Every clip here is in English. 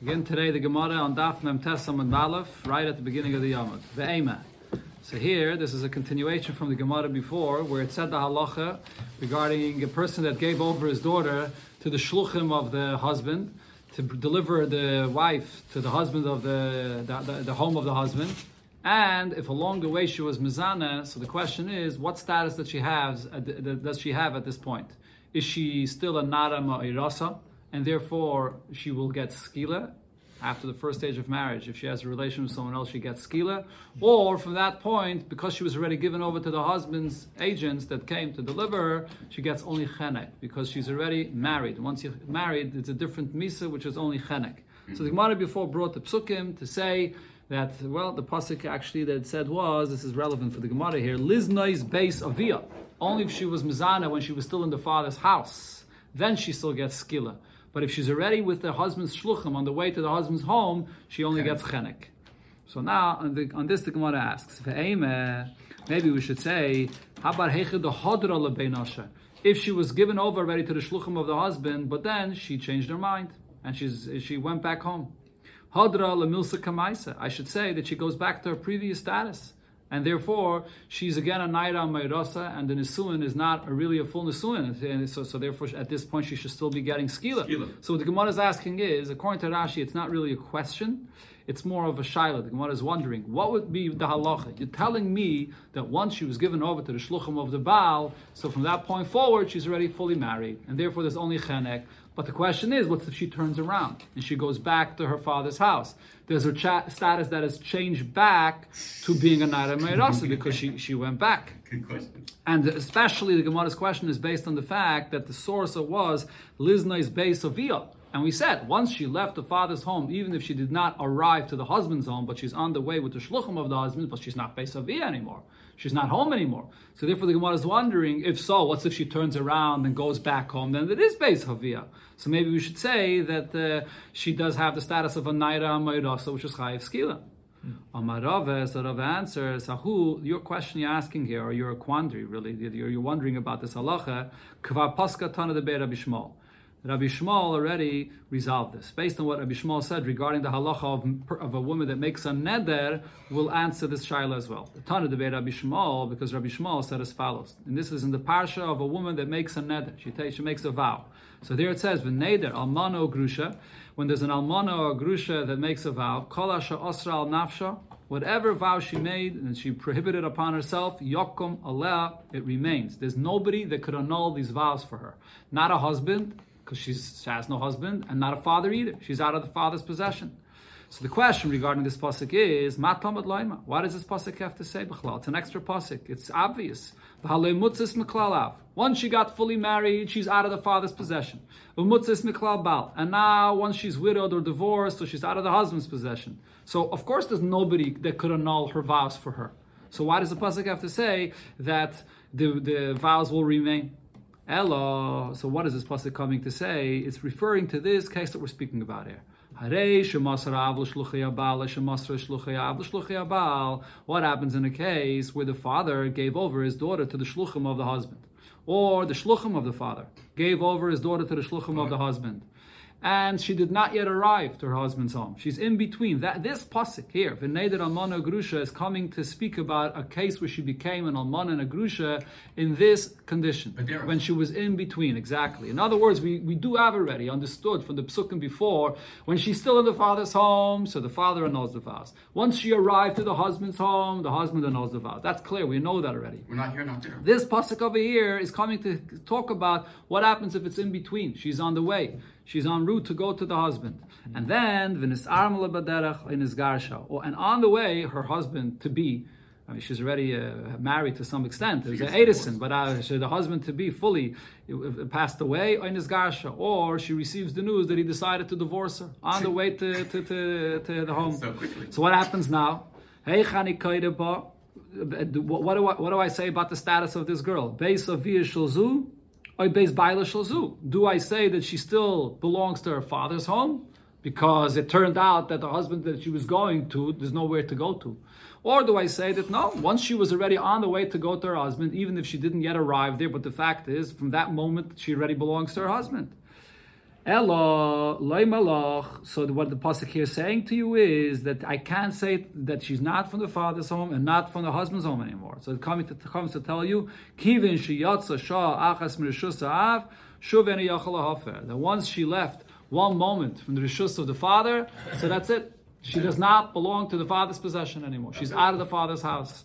Again today, the Gemara on Daf Mem Tesa D'Alef, right at the beginning of the Yomot, the Eimah. So here, this is a continuation from the Gemara before, where it said the Halacha regarding a person that gave over his daughter to the Shluchim of the husband, to deliver the wife to the husband of the home of the husband. And if along the way she was mizana, so the question is, what status does she have at this point? Is she still a Naram or irasa? And therefore, she will get skila after the first stage of marriage. If she has a relation with someone else, she gets skila. Or from that point, because she was already given over to the husband's agents that came to deliver her, she gets only chenek, because she's already married. Once you're married, it's a different misa, which is only chenek. So the Gemara before brought the psukim to say that, well, the pasuk actually that it said was, this is relevant for the Gemara here, Liznai's Beis Aviyah. Only if she was mizana when she was still in the father's house, then she still gets skila. But if she's already with the husband's shluchim on the way to the husband's home, she only gets chenek. So now, on this, the Gemara asks, maybe we should say, if she was given over already to the shluchim of the husband, but then she changed her mind, and she went back home. I should say that she goes back to her previous status. And therefore, she's again a naira ma'irasa, and the Nisuin is not really a full Nisuin. And so therefore, at this point, she should still be getting skila. So what the Gemara is asking is, according to Rashi, it's not really a question. It's more of a shaila. The Gemara is wondering, what would be the halacha? You're telling me that once she was given over to the shluchim of the Baal, so from that point forward, she's already fully married. And therefore, there's only chenek. But the question is, what if she turns around and she goes back to her father's house? There's her status that has changed back to being a Naira Meirasa because she went back. Good question. And especially the Gemara's question is based on the fact that the source was Liznai's Beis Aviyah. And we said, once she left the father's home, even if she did not arrive to the husband's home, but she's on the way with the shluchim of the husband, but she's not Beis Aviyah anymore. She's not home anymore. So therefore the Gemara is wondering, if so, what's if she turns around and goes back home? Then it is Beis Haviyah. So maybe we should say that she does have the status of a Naira Ma'irasa, which is Chayiv Skila. Amarave, sort of answers, Sahu, your question you're asking here, or you're a quandary really, you're wondering about this halacha, Kvar Paska Tana de Rabbi Shmuel. Rabbi Shmuel already resolved this. Based on what Rabbi Shmuel said regarding the halacha of a woman that makes a neder, we'll answer this shaila as well. The Tana debate Rabbi Shmuel, because Rabbi Shmuel said as follows. And this is in the parsha of a woman that makes a neder. She makes a vow. So there it says, v'neder, almano, grusha. When there's an almano or grusha that makes a vow, kol asher osra al nafsha, whatever vow she made and she prohibited upon herself, yokum alea, it remains. There's nobody that could annul these vows for her. Not a husband, because she has no husband, and not a father either. She's out of the father's possession. So the question regarding this pasuk is, why does this pasuk have to say b'chlal? It's an extra pasuk. It's obvious. Once she got fully married, she's out of the father's possession. And now, once she's widowed or divorced, so she's out of the husband's possession. So, of course, there's nobody that could annul her vows for her. So why does the pasuk have to say that the vows will remain? Elo, so what is this pasuk coming to say? It's referring to this case that we're speaking about here. What happens in a case where the father gave over his daughter to the shluchim of the husband? Or the shluchim of the father gave over his daughter to the shluchim of the husband. And she did not yet arrive to her husband's home. She's in between. This pasuk here, v'neder almana grusha, is coming to speak about a case where she became an almana and a grusha in this condition, when she was in between, exactly. In other words, we do have already understood from the psukim before, when she's still in the father's home, so the father annuls the vows. Once she arrived to the husband's home, the husband annuls the vows. That's clear. We know that already. We're not here, not there. This pasuk over here is coming to talk about what happens if it's in between. She's on the way. She's en route to go to the husband. And then, and on the way, her husband-to-be, I mean, she's already married to some extent. There's an edison, but the husband-to-be fully passed away, or she receives the news that he decided to divorce her on the way to the home. So quickly. So what happens now? What do I say about the status of this girl? Beis Aviyah Shalzu? Do I say that she still belongs to her father's home? Because it turned out that the husband that she was going to, there's nowhere to go to. Or do I say that no, once she was already on the way to go to her husband, even if she didn't yet arrive there, but the fact is, from that moment, she already belongs to her husband. Elo loy malach. So what the pasuk here is saying to you is that I can't say that she's not from the father's home and not from the husband's home anymore. So it comes to tell you kivin sheyatsa shah achas mirishus ha'av shuveni yachal ha'afer. That once she left one moment from the rishus of the father, so that's it. She does not belong to the father's possession anymore. She's out of the father's house.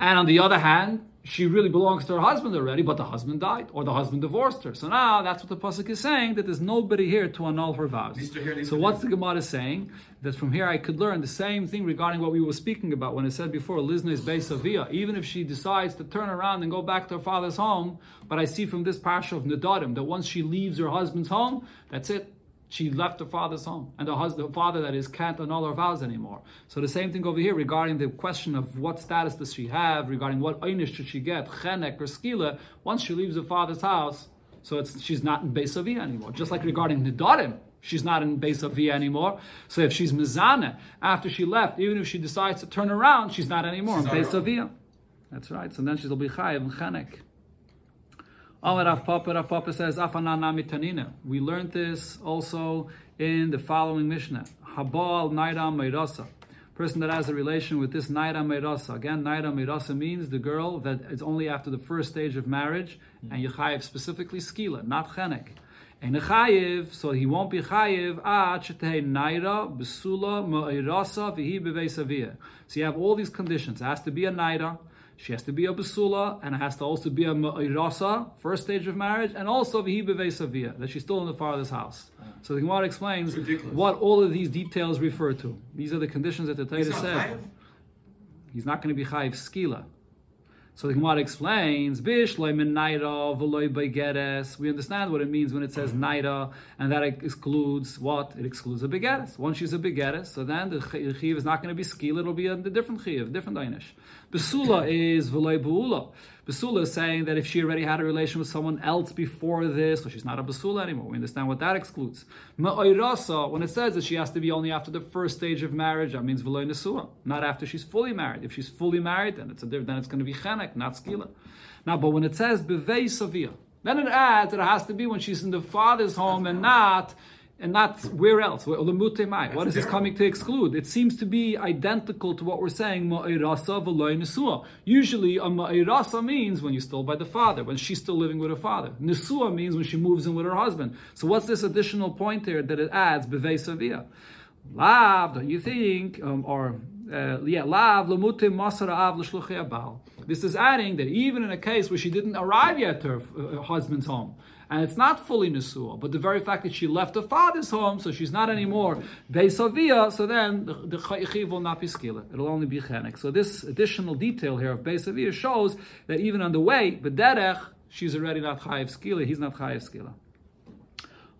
And on the other hand, she really belongs to her husband already, but the husband died, or the husband divorced her. So now, that's what the pasuk is saying, that there's nobody here to annul her vows. So what's the Gemara saying? That from here I could learn the same thing regarding what we were speaking about when I said before, Lizna is Beis Aviyah. Even if she decides to turn around and go back to her father's home, but I see from this parsha of nedarim that once she leaves her husband's home, that's it. She left her father's home, and the father, that is, can't annul her vows anymore. So the same thing over here regarding the question of what status does she have, regarding what einish should she get, chenek or skila, once she leaves her father's house, so she's not in Beis Aviyah anymore. Just like regarding nedarim, she's not in Beis Aviyah anymore. So if she's mizana, after she left, even if she decides to turn around, she's not anymore in Beis Aviyah. That's right. So then she'll be Yichayev and chenek. Rav Papa says, we learned this also in the following Mishnah. Habal naira ma'irasa. Person that has a relation with this naira ma'irasa. Again, naira ma'irasa means the girl that it's only after the first stage of marriage, and Yichayev specifically skila, not chenek. And Yichayev, so he won't be Yichayev, naira, Besula, ma'irasa, vihi b'Beis Aviyah. So you have all these conditions. It has to be a naira. She has to be a Basula, and it has to also be a ma'irasa, first stage of marriage, and also that she's still in the father's house. So the Gemara explains what all of these details refer to. These are the conditions that the Torah said. He's not going to be Chayiv skila. So the Gemara explains, Bishloi min naira v'loi begeres. We understand what it means when it says naira, and that excludes what? It excludes a begeres. Once she's a begeres, so then the chiv is not going to be skil, it'll be a different chiv, different einish. Besula is v'loi be'ula. Basula is saying that if she already had a relation with someone else before this, so she's not a Basula anymore. We understand what that excludes. Ma'irasa, when it says that she has to be only after the first stage of marriage, that means V'lo Nesua, not after she's fully married. If she's fully married, then it's going to be Chenek, not Skila. Now, but when it says B'veis Aviyah, then it adds that it has to be when she's in the father's home and not where else. What is this coming to exclude? It seems to be identical to what we're saying. Ma'irasa v'loy Nesua. Usually, a ma'irasa means when you're still by the father, when she's still living with her father. Nesua means when she moves in with her husband. So what's this additional point here that it adds? B'veis Aviyah. Lav, don't you think? This is adding that even in a case where she didn't arrive yet to her husband's home, and it's not fully Nesua, but the very fact that she left her father's home, so she's not anymore Beis Aviyah, so then the Chayiv will not be Skila. It'll only be Chenek. So this additional detail here of Beis Aviyah shows that even on the way, B'derech, she's already not Chayiv Skila, he's not Chayiv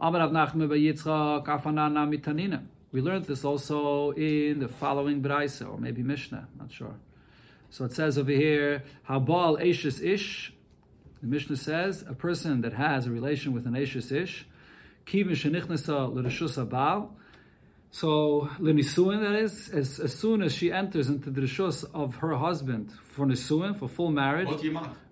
Skila. We learned this also in the following B'raise, or maybe Mishnah, not sure. So it says over here, Habal Eishes Ish. The Mishnah says, a person that has a relation with an Eishes Ish, Kivin Shenichnesa L'Rishus HaBaal, so L'Nisuin, that is, as soon as she enters into the Rishus of her husband for Nisuin, for full marriage,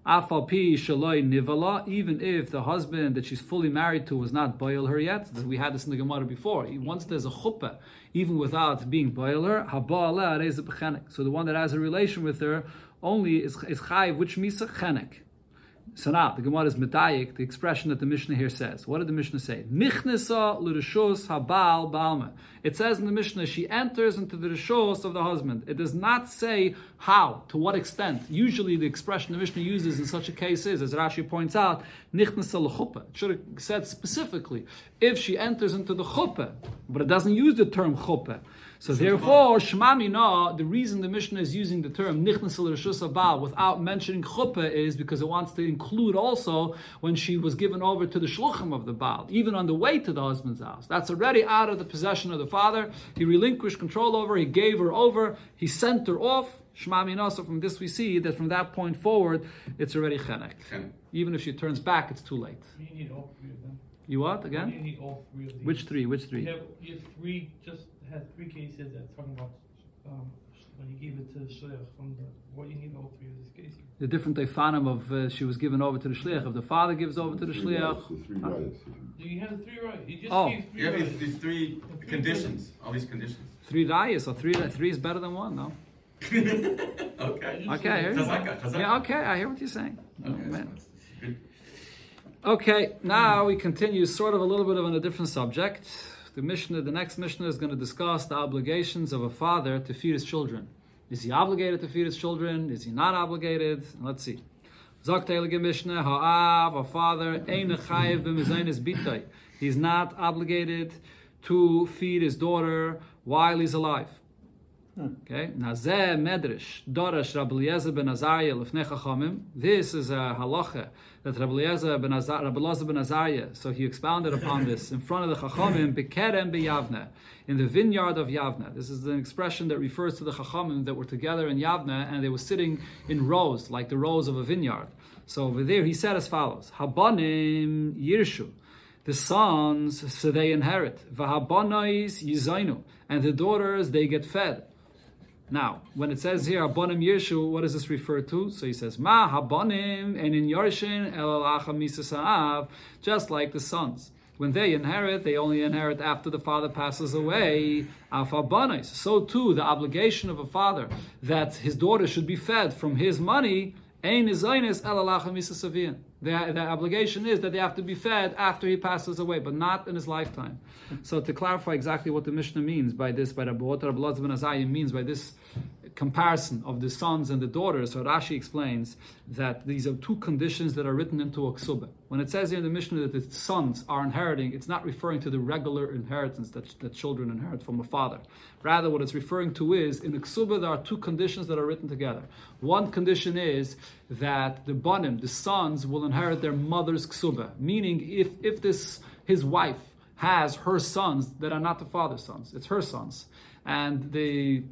Afal Pi Shaloi Nivala, even if the husband that she's fully married to was not boil her yet, we had this in the Gemara before, once there's a Chuppah, even without being boil her, Habala Areza B'Chenek, so the one that has a relation with her only is Chayiv, which misa? Chenek. So now, the Gemara is medayik, the expression that the Mishnah here says. What did the Mishnah say? Nichnesa l'rishos habal ba'alma. It says in the Mishnah, she enters into the rishos of the husband. It does not say how, to what extent. Usually the expression the Mishnah uses in such a case is, as Rashi points out, nichnesa l'chuppah. It should have said specifically, if she enters into the chuppah, but it doesn't use the term chuppah. So therefore, shmamina, the reason the Mishnah is using the term nichnesa l'rishos habal without mentioning chuppah is because it wants to include also when she was given over to the Shluchim of the Baal, even on the way to the husband's house. That's already out of the possession of the father. He relinquished control over, he gave her over, he sent her off. Shema Mina, so from this we see that from that point forward, it's already Chenek. Even if she turns back, it's too late. You need all three of them. You what, again? You need all three of these. Which three? You have three cases that are talking about when he gave it to the shliach from the, what do you need over for this case? The different teifanim of she was given over to the shliach. If the father gives over to the shliach, you have three rayas. He just gave three rayas. Yeah, these three conditions. All these conditions. Three rayas, or three is better than one, no? Okay. Here I hear what you're saying. Okay, now we continue sort of a little bit on a different subject. The next Mishnah is going to discuss the obligations of a father to feed his children. Is he obligated to feed his children? Is he not obligated? Let's see. A father, he's not obligated to feed his daughter while he's alive. Okay. This is a halacha that Rabbi Eliezer ben Azariah, so he expounded upon this in front of the Chachamim in the vineyard of Yavne. This is an expression that refers to the Chachamim that were together in Yavne, and they were sitting in rows, like the rows of a vineyard. So over there he said as follows: Habanim Yirshu, the sons, so they inherit, Vahabanois Yizainu, and the daughters, they get fed. Now, when it says here, Habanim Yershu, what does this refer to? So he says, Ma Habanim, and in Yershin, El Alacha Misa Sa'av, just like the sons. When they inherit, they only inherit after the father passes away. Afabanais. So too, the obligation of a father that his daughter should be fed from his money, Ein Izainis El Alacha Misa Savian. The obligation is that they have to be fed after he passes away, but not in his lifetime. So to clarify exactly what the Mishnah means by this, by what Rabbi Eliezer ben Azariah means by this comparison of the sons and the daughters, so Rashi explains that these are two conditions that are written into a ksubah. When it says here in the Mishnah that the sons are inheriting, it's not referring to the regular inheritance that children inherit from a father. Rather, what it's referring to is, in a ksubah there are two conditions that are written together. One condition is that the banim, the sons, will inherit their mother's ksubah. Meaning, if this his wife has her sons that are not the father's sons, it's her sons, and the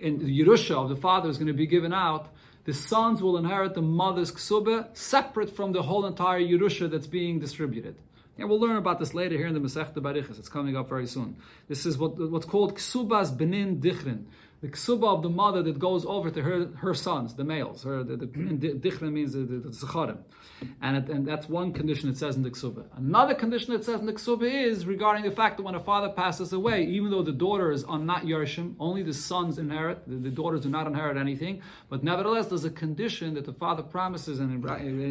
Yerusha of the father is going to be given out, the sons will inherit the mother's ksubah separate from the whole entire Yerusha that's being distributed. And we'll learn about this later here in the Masechta Barichas. It's coming up very soon. This is what's called ksubas benin dichrin. The ksubah of the mother that goes over to her sons, the males. Dichrin means the zecharim. And that's one condition it says in the ksubah. Another condition it says in the ksubah is regarding the fact that when a father passes away, even though the daughters are not Yershim, only the sons inherit, the daughters do not inherit anything, but nevertheless there's a condition that the father promises and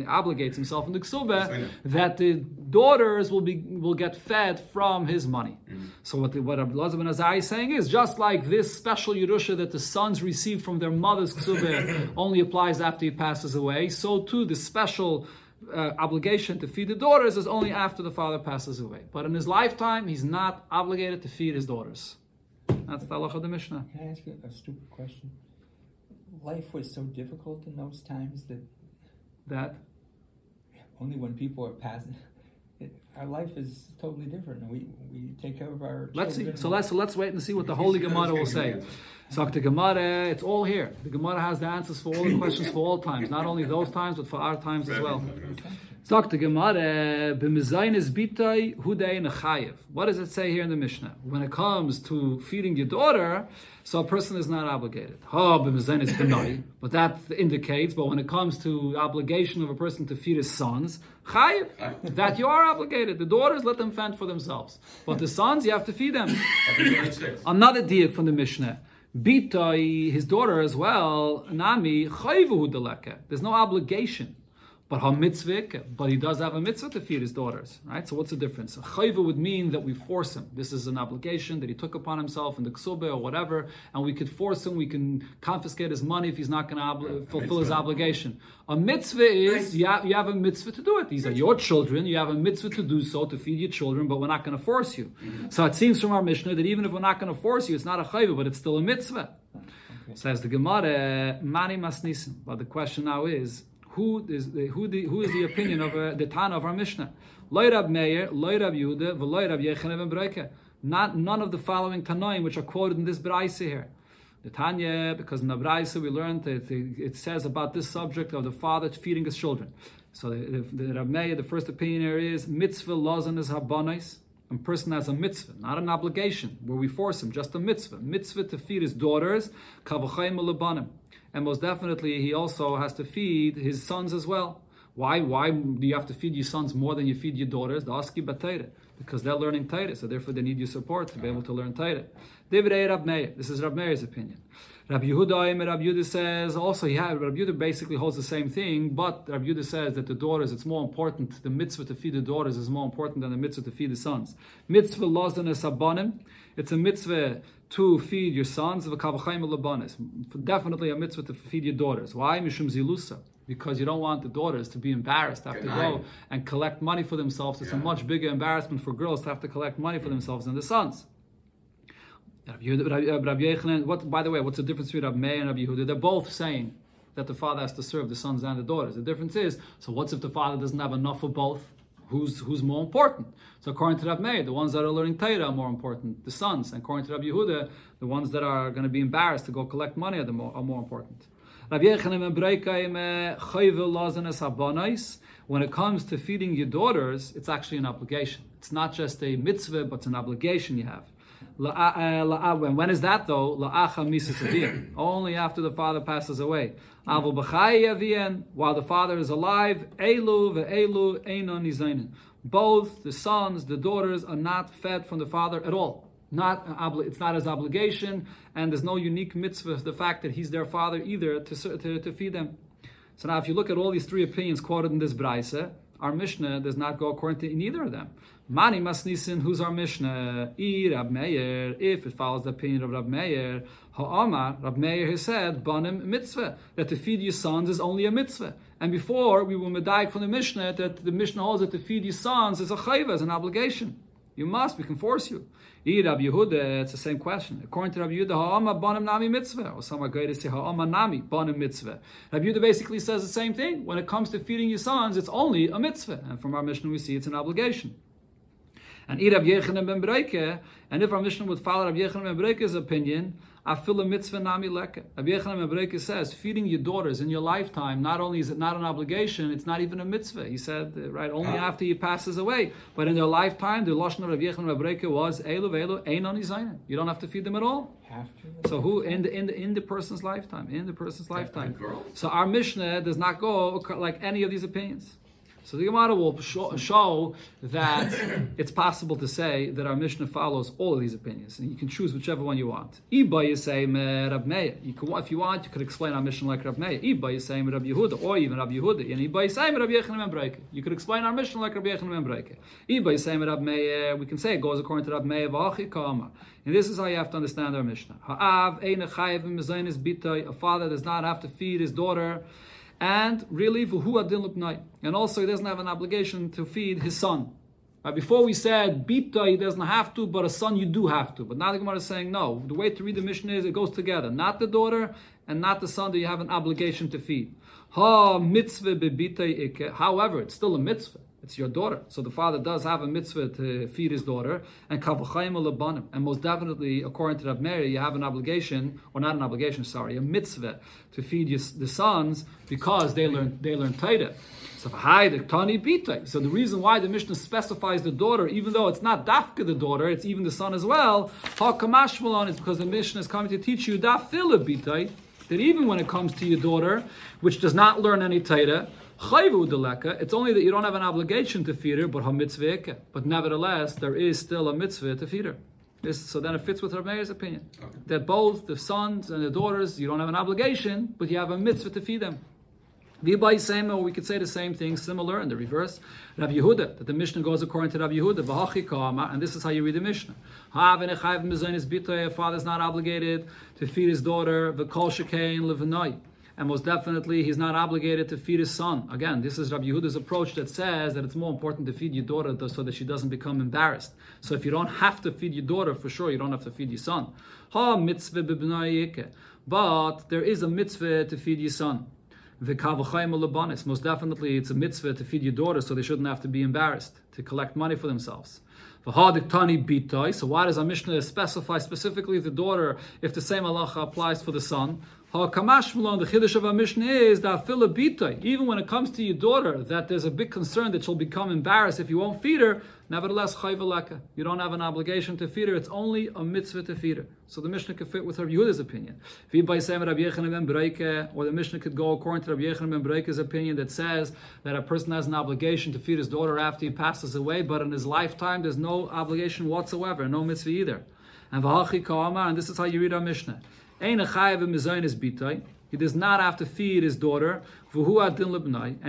obligates himself in the ksubah that the daughters will get fed from his money. Mm-hmm. So what Rabbi Eliezer ben Azariah is saying is, just like this special Yerusha that the sons receive from their mother's ksubah only applies after he passes away, so too the special obligation to feed the daughters is only after the father passes away. But in his lifetime, he's not obligated to feed his daughters. That's the halacha of the Mishnah. Can I ask you a stupid question? Life was so difficult in those times that only when people are passing... Our life is totally different, and we take care of our children. See. So let's wait and see what the Holy Gemara will say. So the Gemara, it's all here. The Gemara has the answers for all the questions for all times, not only those times, but for our times as well. So the Gemara, what does it say here in the Mishnah? When it comes to feeding your daughter, so a person is not obligated. But that indicates, but when it comes to obligation of a person to feed his sons, that you are obligated. The daughters, let them fend for themselves. But the sons, you have to feed them. Another diak from the Mishnah. Bitai, his daughter as well, Nami, there's no obligation. But he does have a mitzvah to feed his daughters, right? So what's the difference? A chayva would mean that we force him. This is an obligation that he took upon himself in the ksubah or whatever, and we could force him, we can confiscate his money if he's not going to fulfill his obligation. A mitzvah is, you have a mitzvah to do it. These are your children, you have a mitzvah to do so, to feed your children, but we're not going to force you. So it seems from our Mishnah that even if we're not going to force you, it's not a chayva, but it's still a mitzvah. Says the Gemara, mani masnisim. But the question now is, Who is the opinion of the Tana of our Mishnah? Loy Rab Meir, Loy Rab Yehuda, V'Loy Rab Yechanev and Breike. None of the following Tanoim which are quoted in this B'raise here. The Tanya, because in the B'raise we learned that it says about this subject of the father feeding his children. So the Rab Meir, the first opinion here is mitzvah lazan is habanais. a person has a mitzvah, not an obligation, where we force him, just a mitzvah. Mitzvah to feed his daughters, kavachayim lebanim. And most definitely, he also has to feed his sons as well. Why? Why do you have to feed your sons more than you feed your daughters? The aski b'teirah, because they're learning Torah, so therefore they need your support to be able to learn Torah. David A. Rab Meir. This is Rab Meir's opinion. Rabbi Yehuda, Rabbi Yehuda says also Rabbi Yehuda basically holds the same thing, but Rabbi Yehuda says that the daughters, it's more important. The mitzvah to feed the daughters is more important than the mitzvah to feed the sons. Mitzvah lazon esabanim. It's a mitzvah to feed your sons. Definitely a mitzvah to feed your daughters. Why? Mishum zilusa. Because you don't want the daughters to be embarrassed to have to go and collect money for themselves. It's a much bigger embarrassment for girls to have to collect money for themselves than the sons. By the way, what's the difference between Rabbi Meir and Rabbi Yehuda? They're both saying that the father has to serve the sons and the daughters. The difference is, so what's if the father doesn't have enough of both? Who's more important? So according to Rabbi Meir, the ones that are learning Torah are more important, the sons. And according to Rabbi Yehuda, the ones that are going to be embarrassed to go collect money are more important. When it comes to feeding your daughters, it's actually an obligation. It's not just a mitzvah, but it's an obligation you have. When is that though? Only after the father passes away. While the father is alive, both the sons, the daughters are not fed from the father at all. It's not his obligation, and there's no unique mitzvah, the fact that he's their father either, to feed them. So now if you look at all these three opinions quoted in this B'raise, our Mishnah does not go according to either of them. Mani mas nisin, who's our Mishnah? I Rab Meir, if it follows the opinion of Rab Meir. Ha'amar, Rab Meir has said, banim mitzvah, that to feed your sons is only a mitzvah. And before, we were medayik from the Mishnah, that the Mishnah holds that to feed your sons is a chayva, is an obligation. You must, we can force you. Rabbi Yehuda, it's the same question. According to Rabbi Yehuda, ha'ama banim nami mitzvah. Or some are going to say ha'ama nami banim mitzvah. Rabbi Yehuda basically says the same thing. When it comes to feeding your sons, it's only a mitzvah. And from our Mishnah we see it's an obligation. And Rabbi Yechanan ben Breike, and if our Mishnah would follow Rabbi Yechanan ben Breike's opinion, afilu mitzvah nami leka. Rabbi Yechanan ben Breike says, feeding your daughters in your lifetime, not only is it not an obligation, it's not even a mitzvah. He said, right, only after he passes away. But in their lifetime, the lashon of Rabbi Yechanan ben Breike was, elu velu einon izaynin. You don't have to feed them at all. Have to. So who, in the person's lifetime, in the person's lifetime. So our Mishnah does not go like any of these opinions. So the Gemara will show that it's possible to say that our Mishnah follows all of these opinions, and you can choose whichever one you want. If you want, you could explain our Mishnah like Rab Meir, or even Rabbi Yehuda. You could explain our Mishnah like Rabbi Yechanan ben Breike. We can say it goes according to Rab Meir. And this is how you have to understand our Mishnah. A father does not have to feed his daughter. And really, and also he doesn't have an obligation to feed his son. Before we said, bita, he doesn't have to, but a son you do have to. But now the Gemara is saying, no, the way to read the Mishnah is it goes together. Not the daughter and not the son that you have an obligation to feed. However, it's still a mitzvah. It's your daughter. So the father does have a mitzvah to feed his daughter. And most definitely, according to Rab Meir, you have an obligation, or not an obligation, sorry, a mitzvah to feed the sons because they learn Torah. So the reason why the Mishnah specifies the daughter, even though it's not dafka the daughter, it's even the son as well, is because the Mishnah is coming to teach you that even when it comes to your daughter, which does not learn any Torah, it's only that you don't have an obligation to feed her, but nevertheless, there is still a mitzvah to feed her. So then it fits with Rab Meir's opinion. Okay. That both the sons and the daughters, you don't have an obligation, but you have a mitzvah to feed them. We could say the same thing, similar in the reverse. Rabbi Yehuda, that the Mishnah goes according to Rabbi Yehuda, and this is how you read the Mishnah. A father is not obligated to feed his daughter, and most definitely, he's not obligated to feed his son. Again, this is Rabbi Yehuda's approach that says that it's more important to feed your daughter so that she doesn't become embarrassed. So if you don't have to feed your daughter, for sure, you don't have to feed your son. But there is a mitzvah to feed your son. Most definitely, it's a mitzvah to feed your daughter so they shouldn't have to be embarrassed to collect money for themselves. So why does our Mishnah specify specifically the daughter if the same halacha applies for the son? The Chiddush of our Mishnah is that even when it comes to your daughter, that there's a big concern that she'll become embarrassed if you won't feed her, nevertheless, you don't have an obligation to feed her. It's only a mitzvah to feed her. So the Mishnah could fit with Rabbi Yehuda's opinion. Or the Mishnah could go according to Rabbi Yechanan ben Breike's opinion that says that a person has an obligation to feed his daughter after he passes away, but in his lifetime there's no obligation whatsoever, no mitzvah either. And this is how you read our Mishnah. He does not have to feed his daughter, and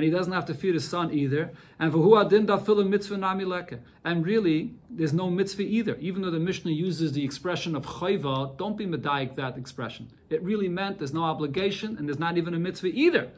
he doesn't have to feed his son either. And really, there's no mitzvah either. Even though the Mishnah uses the expression of chayva, don't be medayik that expression. It really meant there's no obligation, and there's not even a mitzvah either.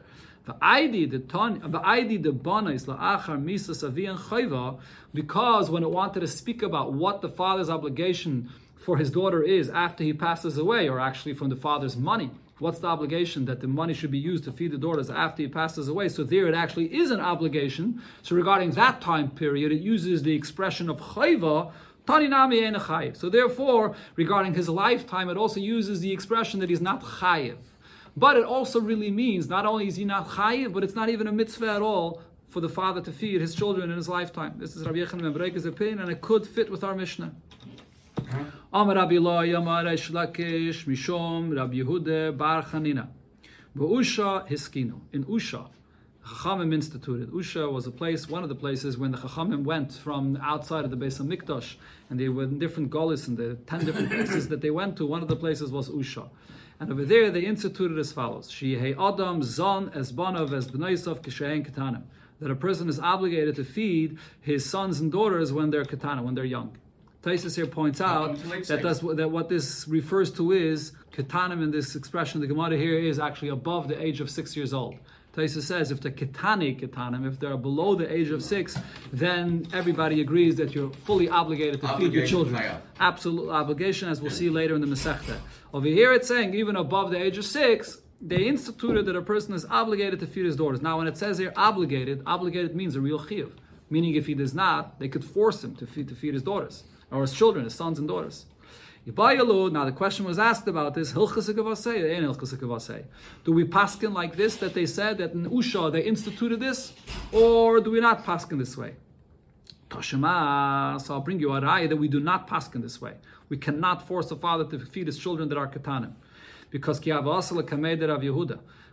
Because when it wanted to speak about what the father's obligation for his daughter is after he passes away, or actually from the father's money. What's the obligation that the money should be used to feed the daughters after he passes away? So there it actually is an obligation. So regarding that time period, it uses the expression of chayva, tani nami ein chayev. So therefore, regarding his lifetime, it also uses the expression that he's not chayev. But it also really means, not only is he not chayev, but it's not even a mitzvah at all for the father to feed his children in his lifetime. This is Rabbi Yechanan ben Breike's opinion, and it could fit with our Mishnah. Amar Rabbi Yamar Shlakish Mishom Rabbi Yehuda Bar Chanina. B'Usha Hiskino. In Usha, the Chachamim instituted. Usha was a place, one of the places when the Chachamim went from outside of the Beis Hamikdash, and they were in different golis and the 10 different places that they went to. One of the places was Usha, and over there they instituted as follows: Shehei Adam Zon Es Banav Es Bneisav Kishayin Ketanim. That a person is obligated to feed his sons and daughters when they're katana, when they're young. Taisus here points out that what this refers to is ketanim. In this expression, the Gemara here is actually above the age of 6 years old. Taisus says if they're ketanim, if they're below the age of 6, then everybody agrees that you're fully obligated to feed your children. Absolute obligation, as we'll see later in the Masechta. Over here it's saying even above the age of 6, they instituted that a person is obligated to feed his daughters. Now when it says here obligated means a real chiv. Meaning if he does not, they could force him to feed his daughters. Or his children, his sons and daughters. Now the question was asked about this. Do we paskin like this, that they said that in Usha they instituted this? Or do we not paskin this way? Toshima, so I'll bring you a raya that we do not paskin this way. We cannot force a father to feed his children that are ketanim. Because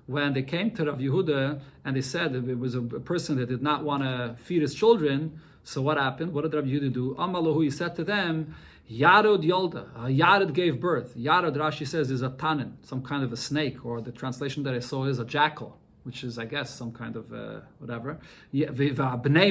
when they came to Rav Yehuda and they said that it was a person that did not want to feed his children, so what happened? What did Rabbi Yehuda do? Amalahu, he said to them, Yarod Yolda. Yarod gave birth. Yarod, Rashi says, is a tanin, some kind of a snake, or the translation that I saw is a jackal, which is, I guess, some kind of whatever. Bnei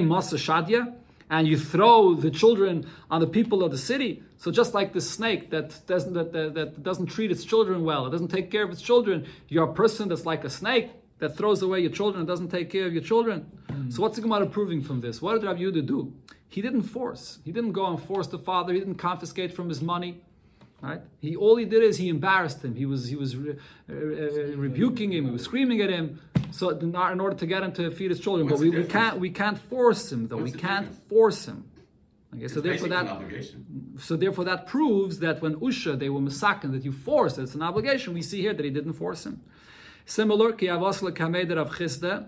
Masa Shadia. And you throw the children on the people of the city. So just like the snake that doesn't treat its children well, it doesn't take care of its children, you're a person that's like a snake that throws away your children and doesn't take care of your children. So what's the Gemara proving from this? What did Rabbi Yehuda do? He didn't force. He didn't go and force the father. He didn't confiscate from his money. Right? All he did is he embarrassed him. He was rebuking him. He was screaming at him. So in order to get him to feed his children, but we can't force him though. Okay, so therefore that proves that when Usha they were masakin that you force. It's an obligation. We see here that he didn't force him. Similar, they came in front of Rav Chisda,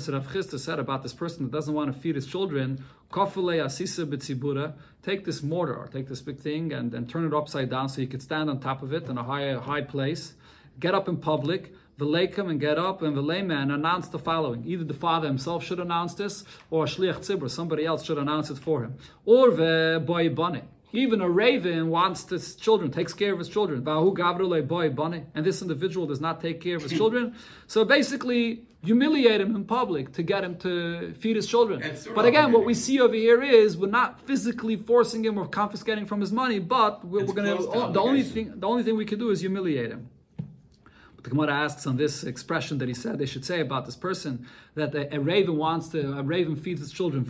said Rav Chisda said about this person that doesn't want to feed his children, take this mortar, or take this big thing and turn it upside down so you could stand on top of it in a high place. Get up in public, v'leikum, and get up, and v'leima, and announce the following. Either the father himself should announce this, or a shliach tzibur, somebody else should announce it for him. Or v'boi bane. Even a raven wants his children, takes care of his children. And this individual does not take care of his children. So basically, humiliate him in public to get him to feed his children. But again, what we see over here is we're not physically forcing him or confiscating from his money, but the only thing we can do is humiliate him. But the Gemara asks on this expression that he said they should say about this person that a raven feeds his children,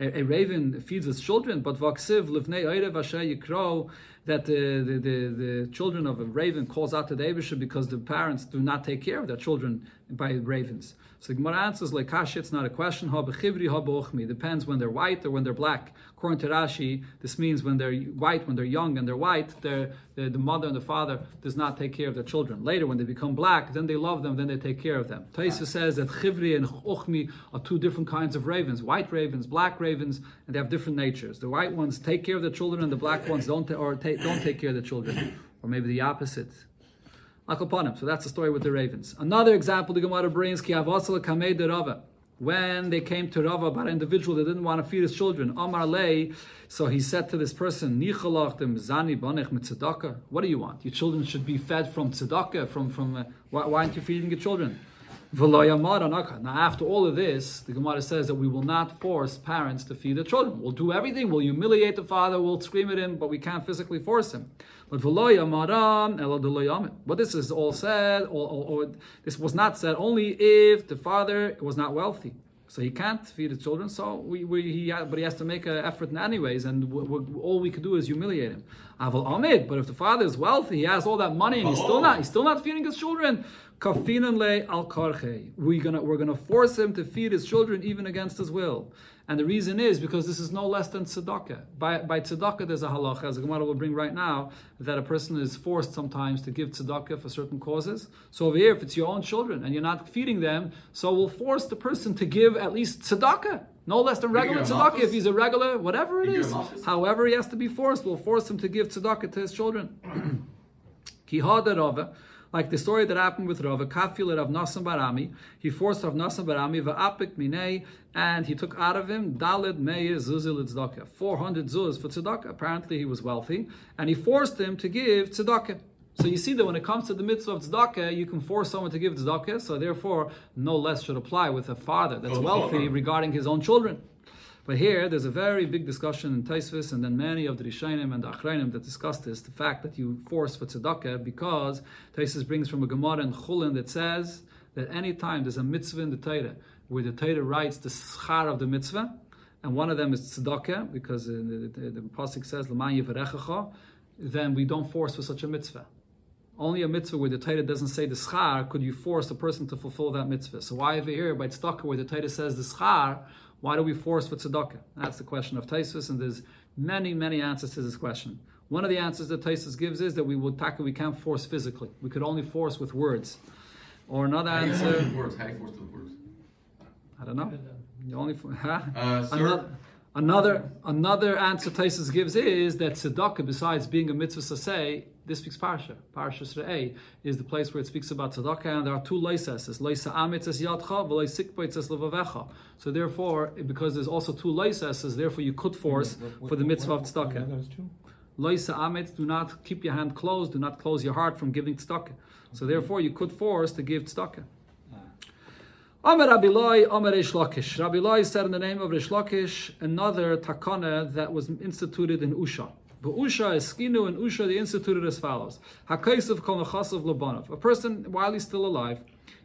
a raven feeds his children, but v'aksiv livnei oirev asher yikro, that the children of a raven calls out to the Eibusha because the parents do not take care of their children by ravens. So the Gemara answers like Kashi, it's not a question. Ha b'chivri, ha b'ochmi. Depends when they're white or when they're black. According to Rashi, this means when they're white, when they're young and they're white, the mother and the father does not take care of their children. Later, when they become black, then they love them, then they take care of them. Taisa says that chivri and ochmi are two different kinds of ravens: white ravens, black ravens, and they have different natures. The white ones take care of their children, and the black ones don't take care of the children, or maybe the opposite. So that's the story with the ravens. Another example the Gemara brings, when they came to Rava about an individual that didn't want to feed his children, Amar lei, so he said to this person, what do you want? Your children should be fed from tzedakah, why aren't you feeding your children? Now after all of this, the Gemara says that we will not force parents to feed their children. We'll do everything, we'll humiliate the father, we'll scream at him, but we can't physically force him. But what this is all said, or this was not said, only if the father was not wealthy. So he can't feed his children, but he has to make an effort anyways, and all we could do is humiliate him. Aval Amid, but if the father is wealthy, he has all that money, and he's still not feeding his children. Kafinan le al karche. We're gonna force him to feed his children even against his will. And the reason is because this is no less than tzedakah. By tzedakah, there's a halacha, as the Gemara will bring right now, that a person is forced sometimes to give tzedakah for certain causes. So over here, if it's your own children and you're not feeding them, so we'll force the person to give at least tzedakah. No less than regular tzedakah. If he's a regular, whatever it is. However, he has to be forced. We'll force him to give tzedakah to his children. Like the story that happened with Rav, Kafil Rav Nasan Barami, he forced Rav Nasan Barami, va'apik minei, and he took out of him daled meir zuzil tzedakah, 400 zuz for tzedakah. Apparently he was wealthy, and he forced him to give tzedakah. So you see that when it comes to the mitzvah of tzedakah, you can force someone to give tzedakah. So therefore, no less should apply with a father that's wealthy regarding his own children. But here, there's a very big discussion in Taisvis, and then many of the Rishonim and the Achrayim that discuss this, the fact that you force for tzedakah, because Taisvis brings from a Gemara in Chulin that says that any time there's a mitzvah in the Torah, where the Torah writes the schar of the mitzvah, and one of them is tzedakah, because the pasuk says, "L'man yivarechecha," then we don't force for such a mitzvah. Only a mitzvah where the Torah doesn't say the schar, could you force a person to fulfill that mitzvah. So why over here, by tzedakah, where the Torah says the schar, why do we force for tzedakah? That's the question of Tosfos, and there's many, many answers to this question. One of the answers that Tosfos gives is that we can't force physically. We could only force with words. Or another answer. How do you force with words? I don't know. You only another answer Tosfos gives is that tzedakah, besides being a mitzvah saseh, this week's Parsha Shrei, is the place where it speaks about tzedakah, and there are two leises, leisa amitzes yadcha, v'leisikpaitzes levavecha. So therefore, because there's also two leises, therefore you could force for the mitzvah of tzedakah. Leisa amitz, do not keep your hand closed, do not close your heart from giving tzedakah. So therefore, you could force to give tzedakah. Amar Rabbi Loi, Amar Reish Lakish. Rabbi Loi said in the name of Reish Lakish another takana that was instituted in Usha. But Usha is skinu, and Usha they instituted as follows: Hakaisav kol nachasav labanov. A person, while he's still alive,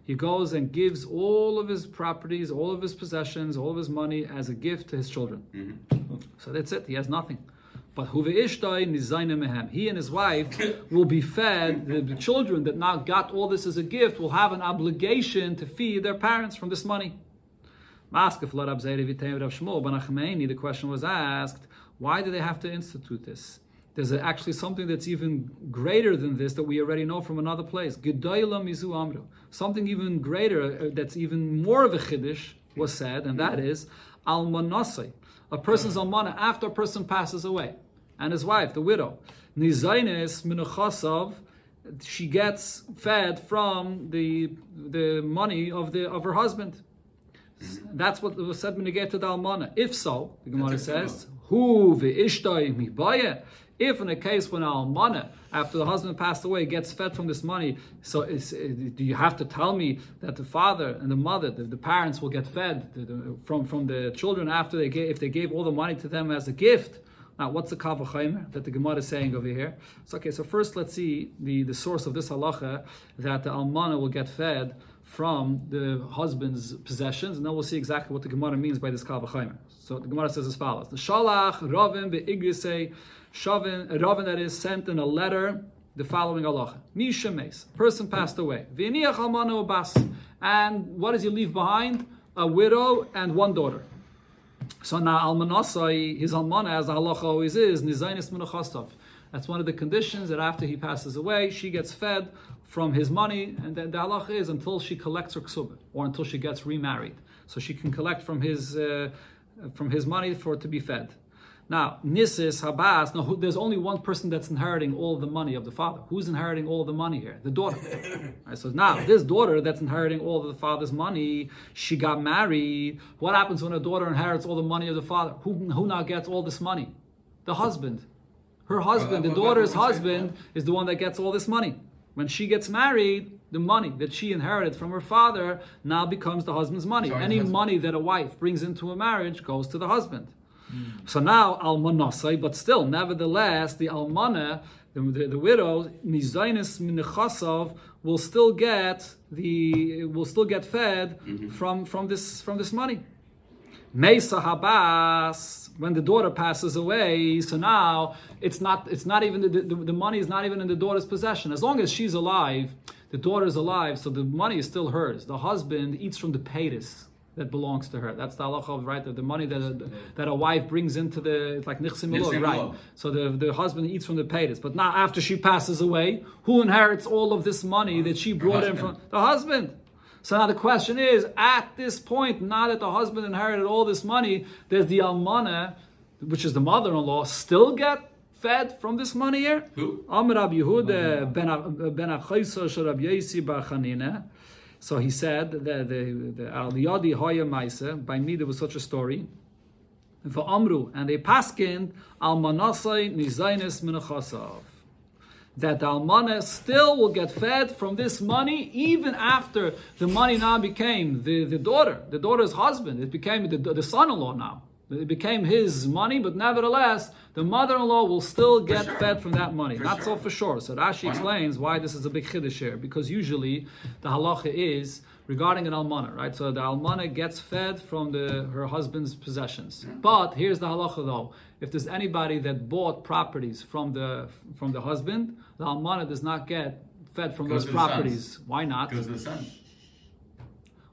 he goes and gives all of his properties, all of his possessions, all of his money as a gift to his children. Mm-hmm. So that's it. He has nothing. But he and his wife will be fed. The children that now got all this as a gift will have an obligation to feed their parents from this money. The question was asked, why do they have to institute this? There's actually something that's even greater than this that we already know from another place. Something even greater, that's even more of a chiddush, was said, and that is almanase. A person's almana, after a person passes away, and his wife, the widow, nizaynes minuchasav, she gets fed from the money of her husband. That's what was said when you get to the almana. If so, the Gemara says, "Hu ve'ishtay mibaya." If in a case when almana, after the husband passed away, gets fed from this money, so do you have to tell me that the father and the mother, the parents, will get fed from the children after if they gave all the money to them as a gift? Now, what's the Kal V'chomer that the Gemara is saying over here? So, okay, so first let's see the source of this halacha that the almana will get fed from the husband's possessions, and then we'll see exactly what the Gemara means by this Kal V'chomer. So the Gemara says as follows: the shalach ravin be'igrusei shavin, a ravin that is sent in a letter, the following halacha: mishemes, person passed away, v'niach almano bas, and what does he leave behind? A widow and one daughter. So now almanasai, his almana, as the halacha always is, nizainis minachastov. That's one of the conditions, that after he passes away, she gets fed from his money, and then the halacha is until she collects her ksubah, or until she gets remarried. So she can collect from his money for it to be fed. Now, nisis, habas, now there's only one person that's inheriting all the money of the father. Who's inheriting all the money here? The daughter. Right, so now, this daughter that's inheriting all of the father's money, she got married. What happens when a daughter inherits all the money of the father? Who now gets all this money? The husband. Her husband, the daughter's husband, is the one that gets all this money. When she gets married, the money that she inherited from her father now becomes the husband's money. Any money that a wife brings into a marriage goes to the husband. So now, almanasai, but still, nevertheless, the almana, the widow, nizainis minechasov, will still get fed from this money. Misa habas, when the daughter passes away, so now it's not even the money is not even in the daughter's possession. As long as she's alive, the daughter's alive, so the money is still hers. The husband eats from the paytas that belongs to her. That's the halacha, right? The money that a wife brings into the, it's like nichsimilog, right? So the husband eats from the paytas. But now after she passes away, who inherits all of this money that she brought in from? The husband. So now the question is, at this point, now that the husband inherited all this money, does the almana, which is the mother-in-law, still get fed from this money here? Who? Amar Rabbi Yehuda ben Achaysa shel Rabbi Yosi bar Chanina. So he said that the Aliyadi Hoya Maisa, by me there was such a story. And for Amru, and they paskined Almanasai Nizainis Minachasov, that the almana still will get fed from this money, even after the money now became the daughter's husband. It became the son-in-law now. It became his money, but nevertheless, the mother-in-law will still get fed from that money. Not so for sure. So Rashi explains why this is a big chiddush here, because usually the halacha is regarding an almana, right? So the almana gets fed from her husband's possessions. But here's the halacha though: if there's anybody that bought properties from the husband, the almana does not get fed from those properties. Why not? Because the son.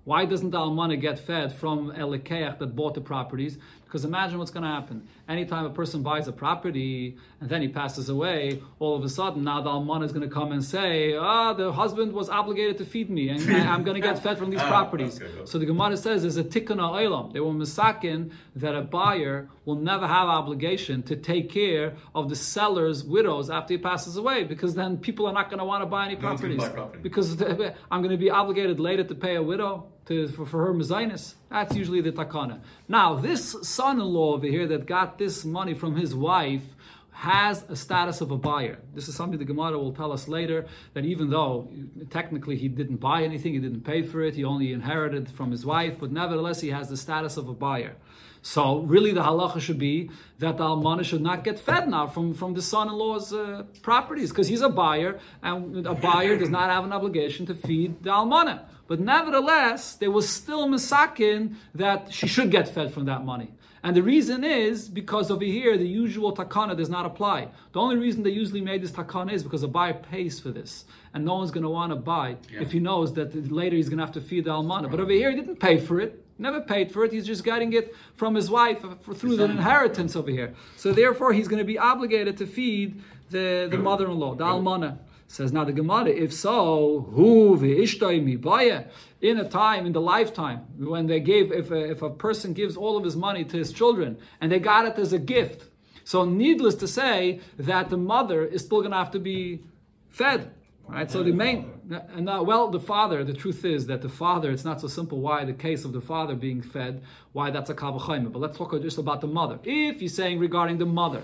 Why doesn't the almana get fed from Elikeach that bought the properties? Because imagine what's going to happen. Anytime a person buys a property and then he passes away, all of a sudden now the almana is going to come and say, the husband was obligated to feed me and I'm going to get fed from these propertikkun olam. So the Gemara says there's a tikkun olam. They were misakin that a buyer will never have obligation to take care of the seller's widows after he passes away, because then people are not going to want to buy any properties. Because I'm going to be obligated later to pay a widow for her mizainis. That's usually the takana. Now, this son-in-law over here that got this money from his wife has a status of a buyer. This is something the Gemara will tell us later, that even though technically he didn't buy anything, he didn't pay for it, he only inherited from his wife, but nevertheless he has the status of a buyer. So really the halacha should be that the almana should not get fed now from the son-in-law's properties, because he's a buyer, and a buyer does not have an obligation to feed the almana. But nevertheless, there was still misakin that she should get fed from that money. And the reason is because over here, the usual takana does not apply. The only reason they usually made this takana is because a buyer pays for this. And no one's going to want to buy if he knows that later he's going to have to feed the almana. But over here, he didn't pay for it. Never paid for it. He's just getting it from his wife through the inheritance over here. So therefore, he's going to be obligated to feed the mother-in-law, the almana. Says now the Gemara, if so, who v'ishtay mi baya, in a time, in the lifetime, when they gave, if a person gives all of his money to his children, and they got it as a gift, so needless to say that the mother is still going to have to be fed, right? So the main, and now, well, the father, the truth is that the father, it's not so simple why the case of the father being fed, why that's a kal v'chomer, but let's talk just about the mother. If you're saying regarding the mother,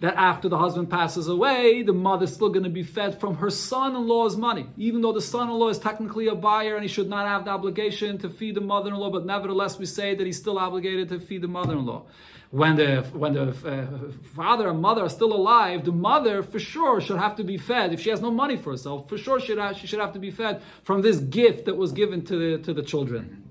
that after the husband passes away, the mother's still going to be fed from her son-in-law's money, even though the son-in-law is technically a buyer and he should not have the obligation to feed the mother-in-law, but nevertheless we say that he's still obligated to feed the mother-in-law. When the father and mother are still alive, the mother for sure should have to be fed. If she has no money for herself, for sure she should have to be fed from this gift that was given to the children.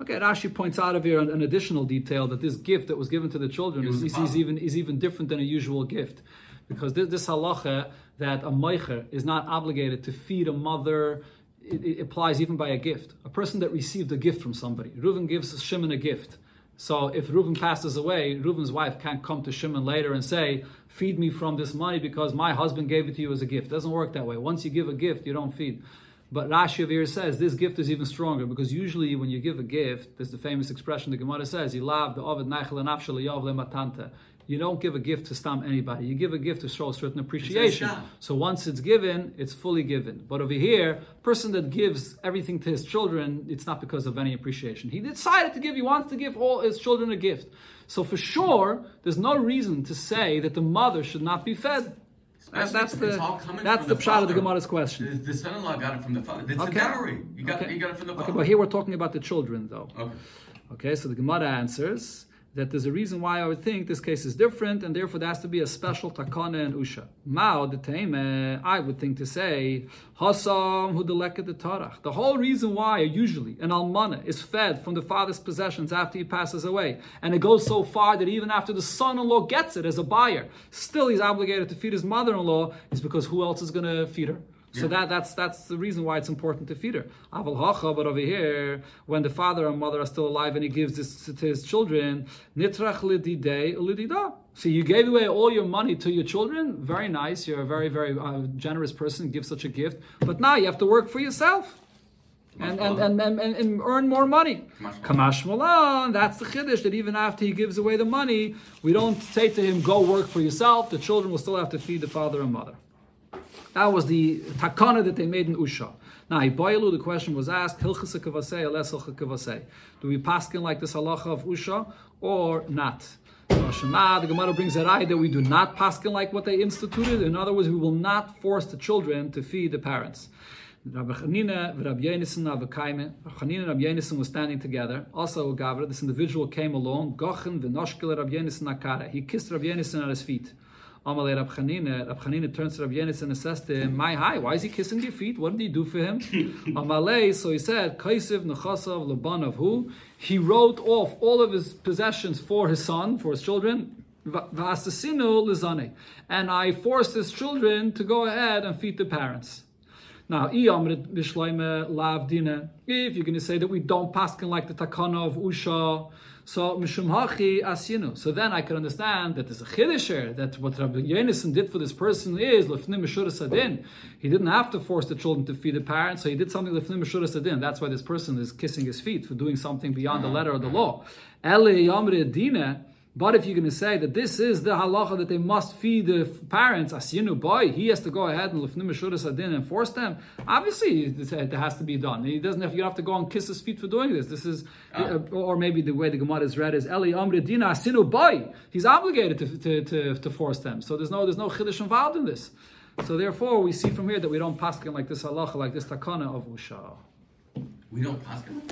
Okay, Rashi points out of here an additional detail that this gift that was given to the children is even different than a usual gift, because this halacha that a meicher is not obligated to feed a mother, it applies even by a gift. A person that received a gift from somebody. Reuven gives Shimon a gift. So if Reuven passes away, Reuven's wife can't come to Shimon later and say, feed me from this money because my husband gave it to you as a gift. It doesn't work that way. Once you give a gift, you don't feed. But Rashi here says this gift is even stronger, because usually when you give a gift, there's the famous expression the Gemara says, you don't give a gift to stam anybody. You give a gift to show a certain appreciation. So once it's given, it's fully given. But over here, person that gives everything to his children, it's not because of any appreciation. He decided to give, he wants to give all his children a gift. So for sure, there's no reason to say that the mother should not be fed. That's the pshat of the Gemara's question. The son-in-law got it from the father. It's a dowry. You got it from the father. Okay, but here we're talking about the children, though. Okay, so the Gemara answers that there's a reason why I would think this case is different, and therefore there has to be a special takana and usha. Mao de teime, I would think to say, hasam hu deleket de tarach. The whole reason why usually an almana is fed from the father's possessions after he passes away, and it goes so far that even after the son-in-law gets it as a buyer, still he's obligated to feed his mother-in-law, is because who else is going to feed her? So that's the reason why it's important to feed her. Aval hacha, but over here, when the father and mother are still alive and he gives this to his children, nitrach lididei ulidida. So you gave away all your money to your children. Very nice. You're a very, very generous person. Give such a gift. But now you have to work for yourself and earn more money. Kamash Malan, that's the chiddush, that even after he gives away the money, we don't say to him, go work for yourself. The children will still have to feed the father and mother. That was the takana that they made in Usha. Now, the question was asked, do we paskin like this halacha of Usha or not? The Gemara brings a raya that we do not paskin like what they instituted. In other words, we will not force the children to feed the parents. Rabbi Chanina and Rabbi Yenison were standing together. Also, Gavra, this individual came along. He kissed Rabbi Yenison at his feet. Amalei Rab Chanina turns to Rab Yenison and says to him, my high, why is he kissing your feet? What did he do for him? Amalei, so he said, Kaisiv Nechasav Labanav Hu. He wrote off all of his possessions for his son, for his children. Vastasinu Lizane. And I forced his children to go ahead and feed the parents. Now, if you're going to say that we don't paskin like the takana of Usha, so mishum hachi asinu. So then I can understand that there's a chiddush, that what Rabbi Yenison did for this person is lefnim mishuras adin. He didn't have to force the children to feed the parents, so he did something lefnim mishuras adin. That's why this person is kissing his feet for doing something beyond the letter of the law. Eli yamri adina. But if you're going to say that this is the halacha that they must feed the parents, asinu boy, he has to go ahead and lefnim mishuras adin and force them. Obviously, it has to be done. He doesn't have. You have to go and kiss his feet for doing this. This is, or maybe the way the Gemara is read is eli amri dina asinu boy. He's obligated to force them. So there's no chiddush involved in this. So therefore, we see from here that we don't paskin like this halacha, like this takana of Usha. We don't paskin.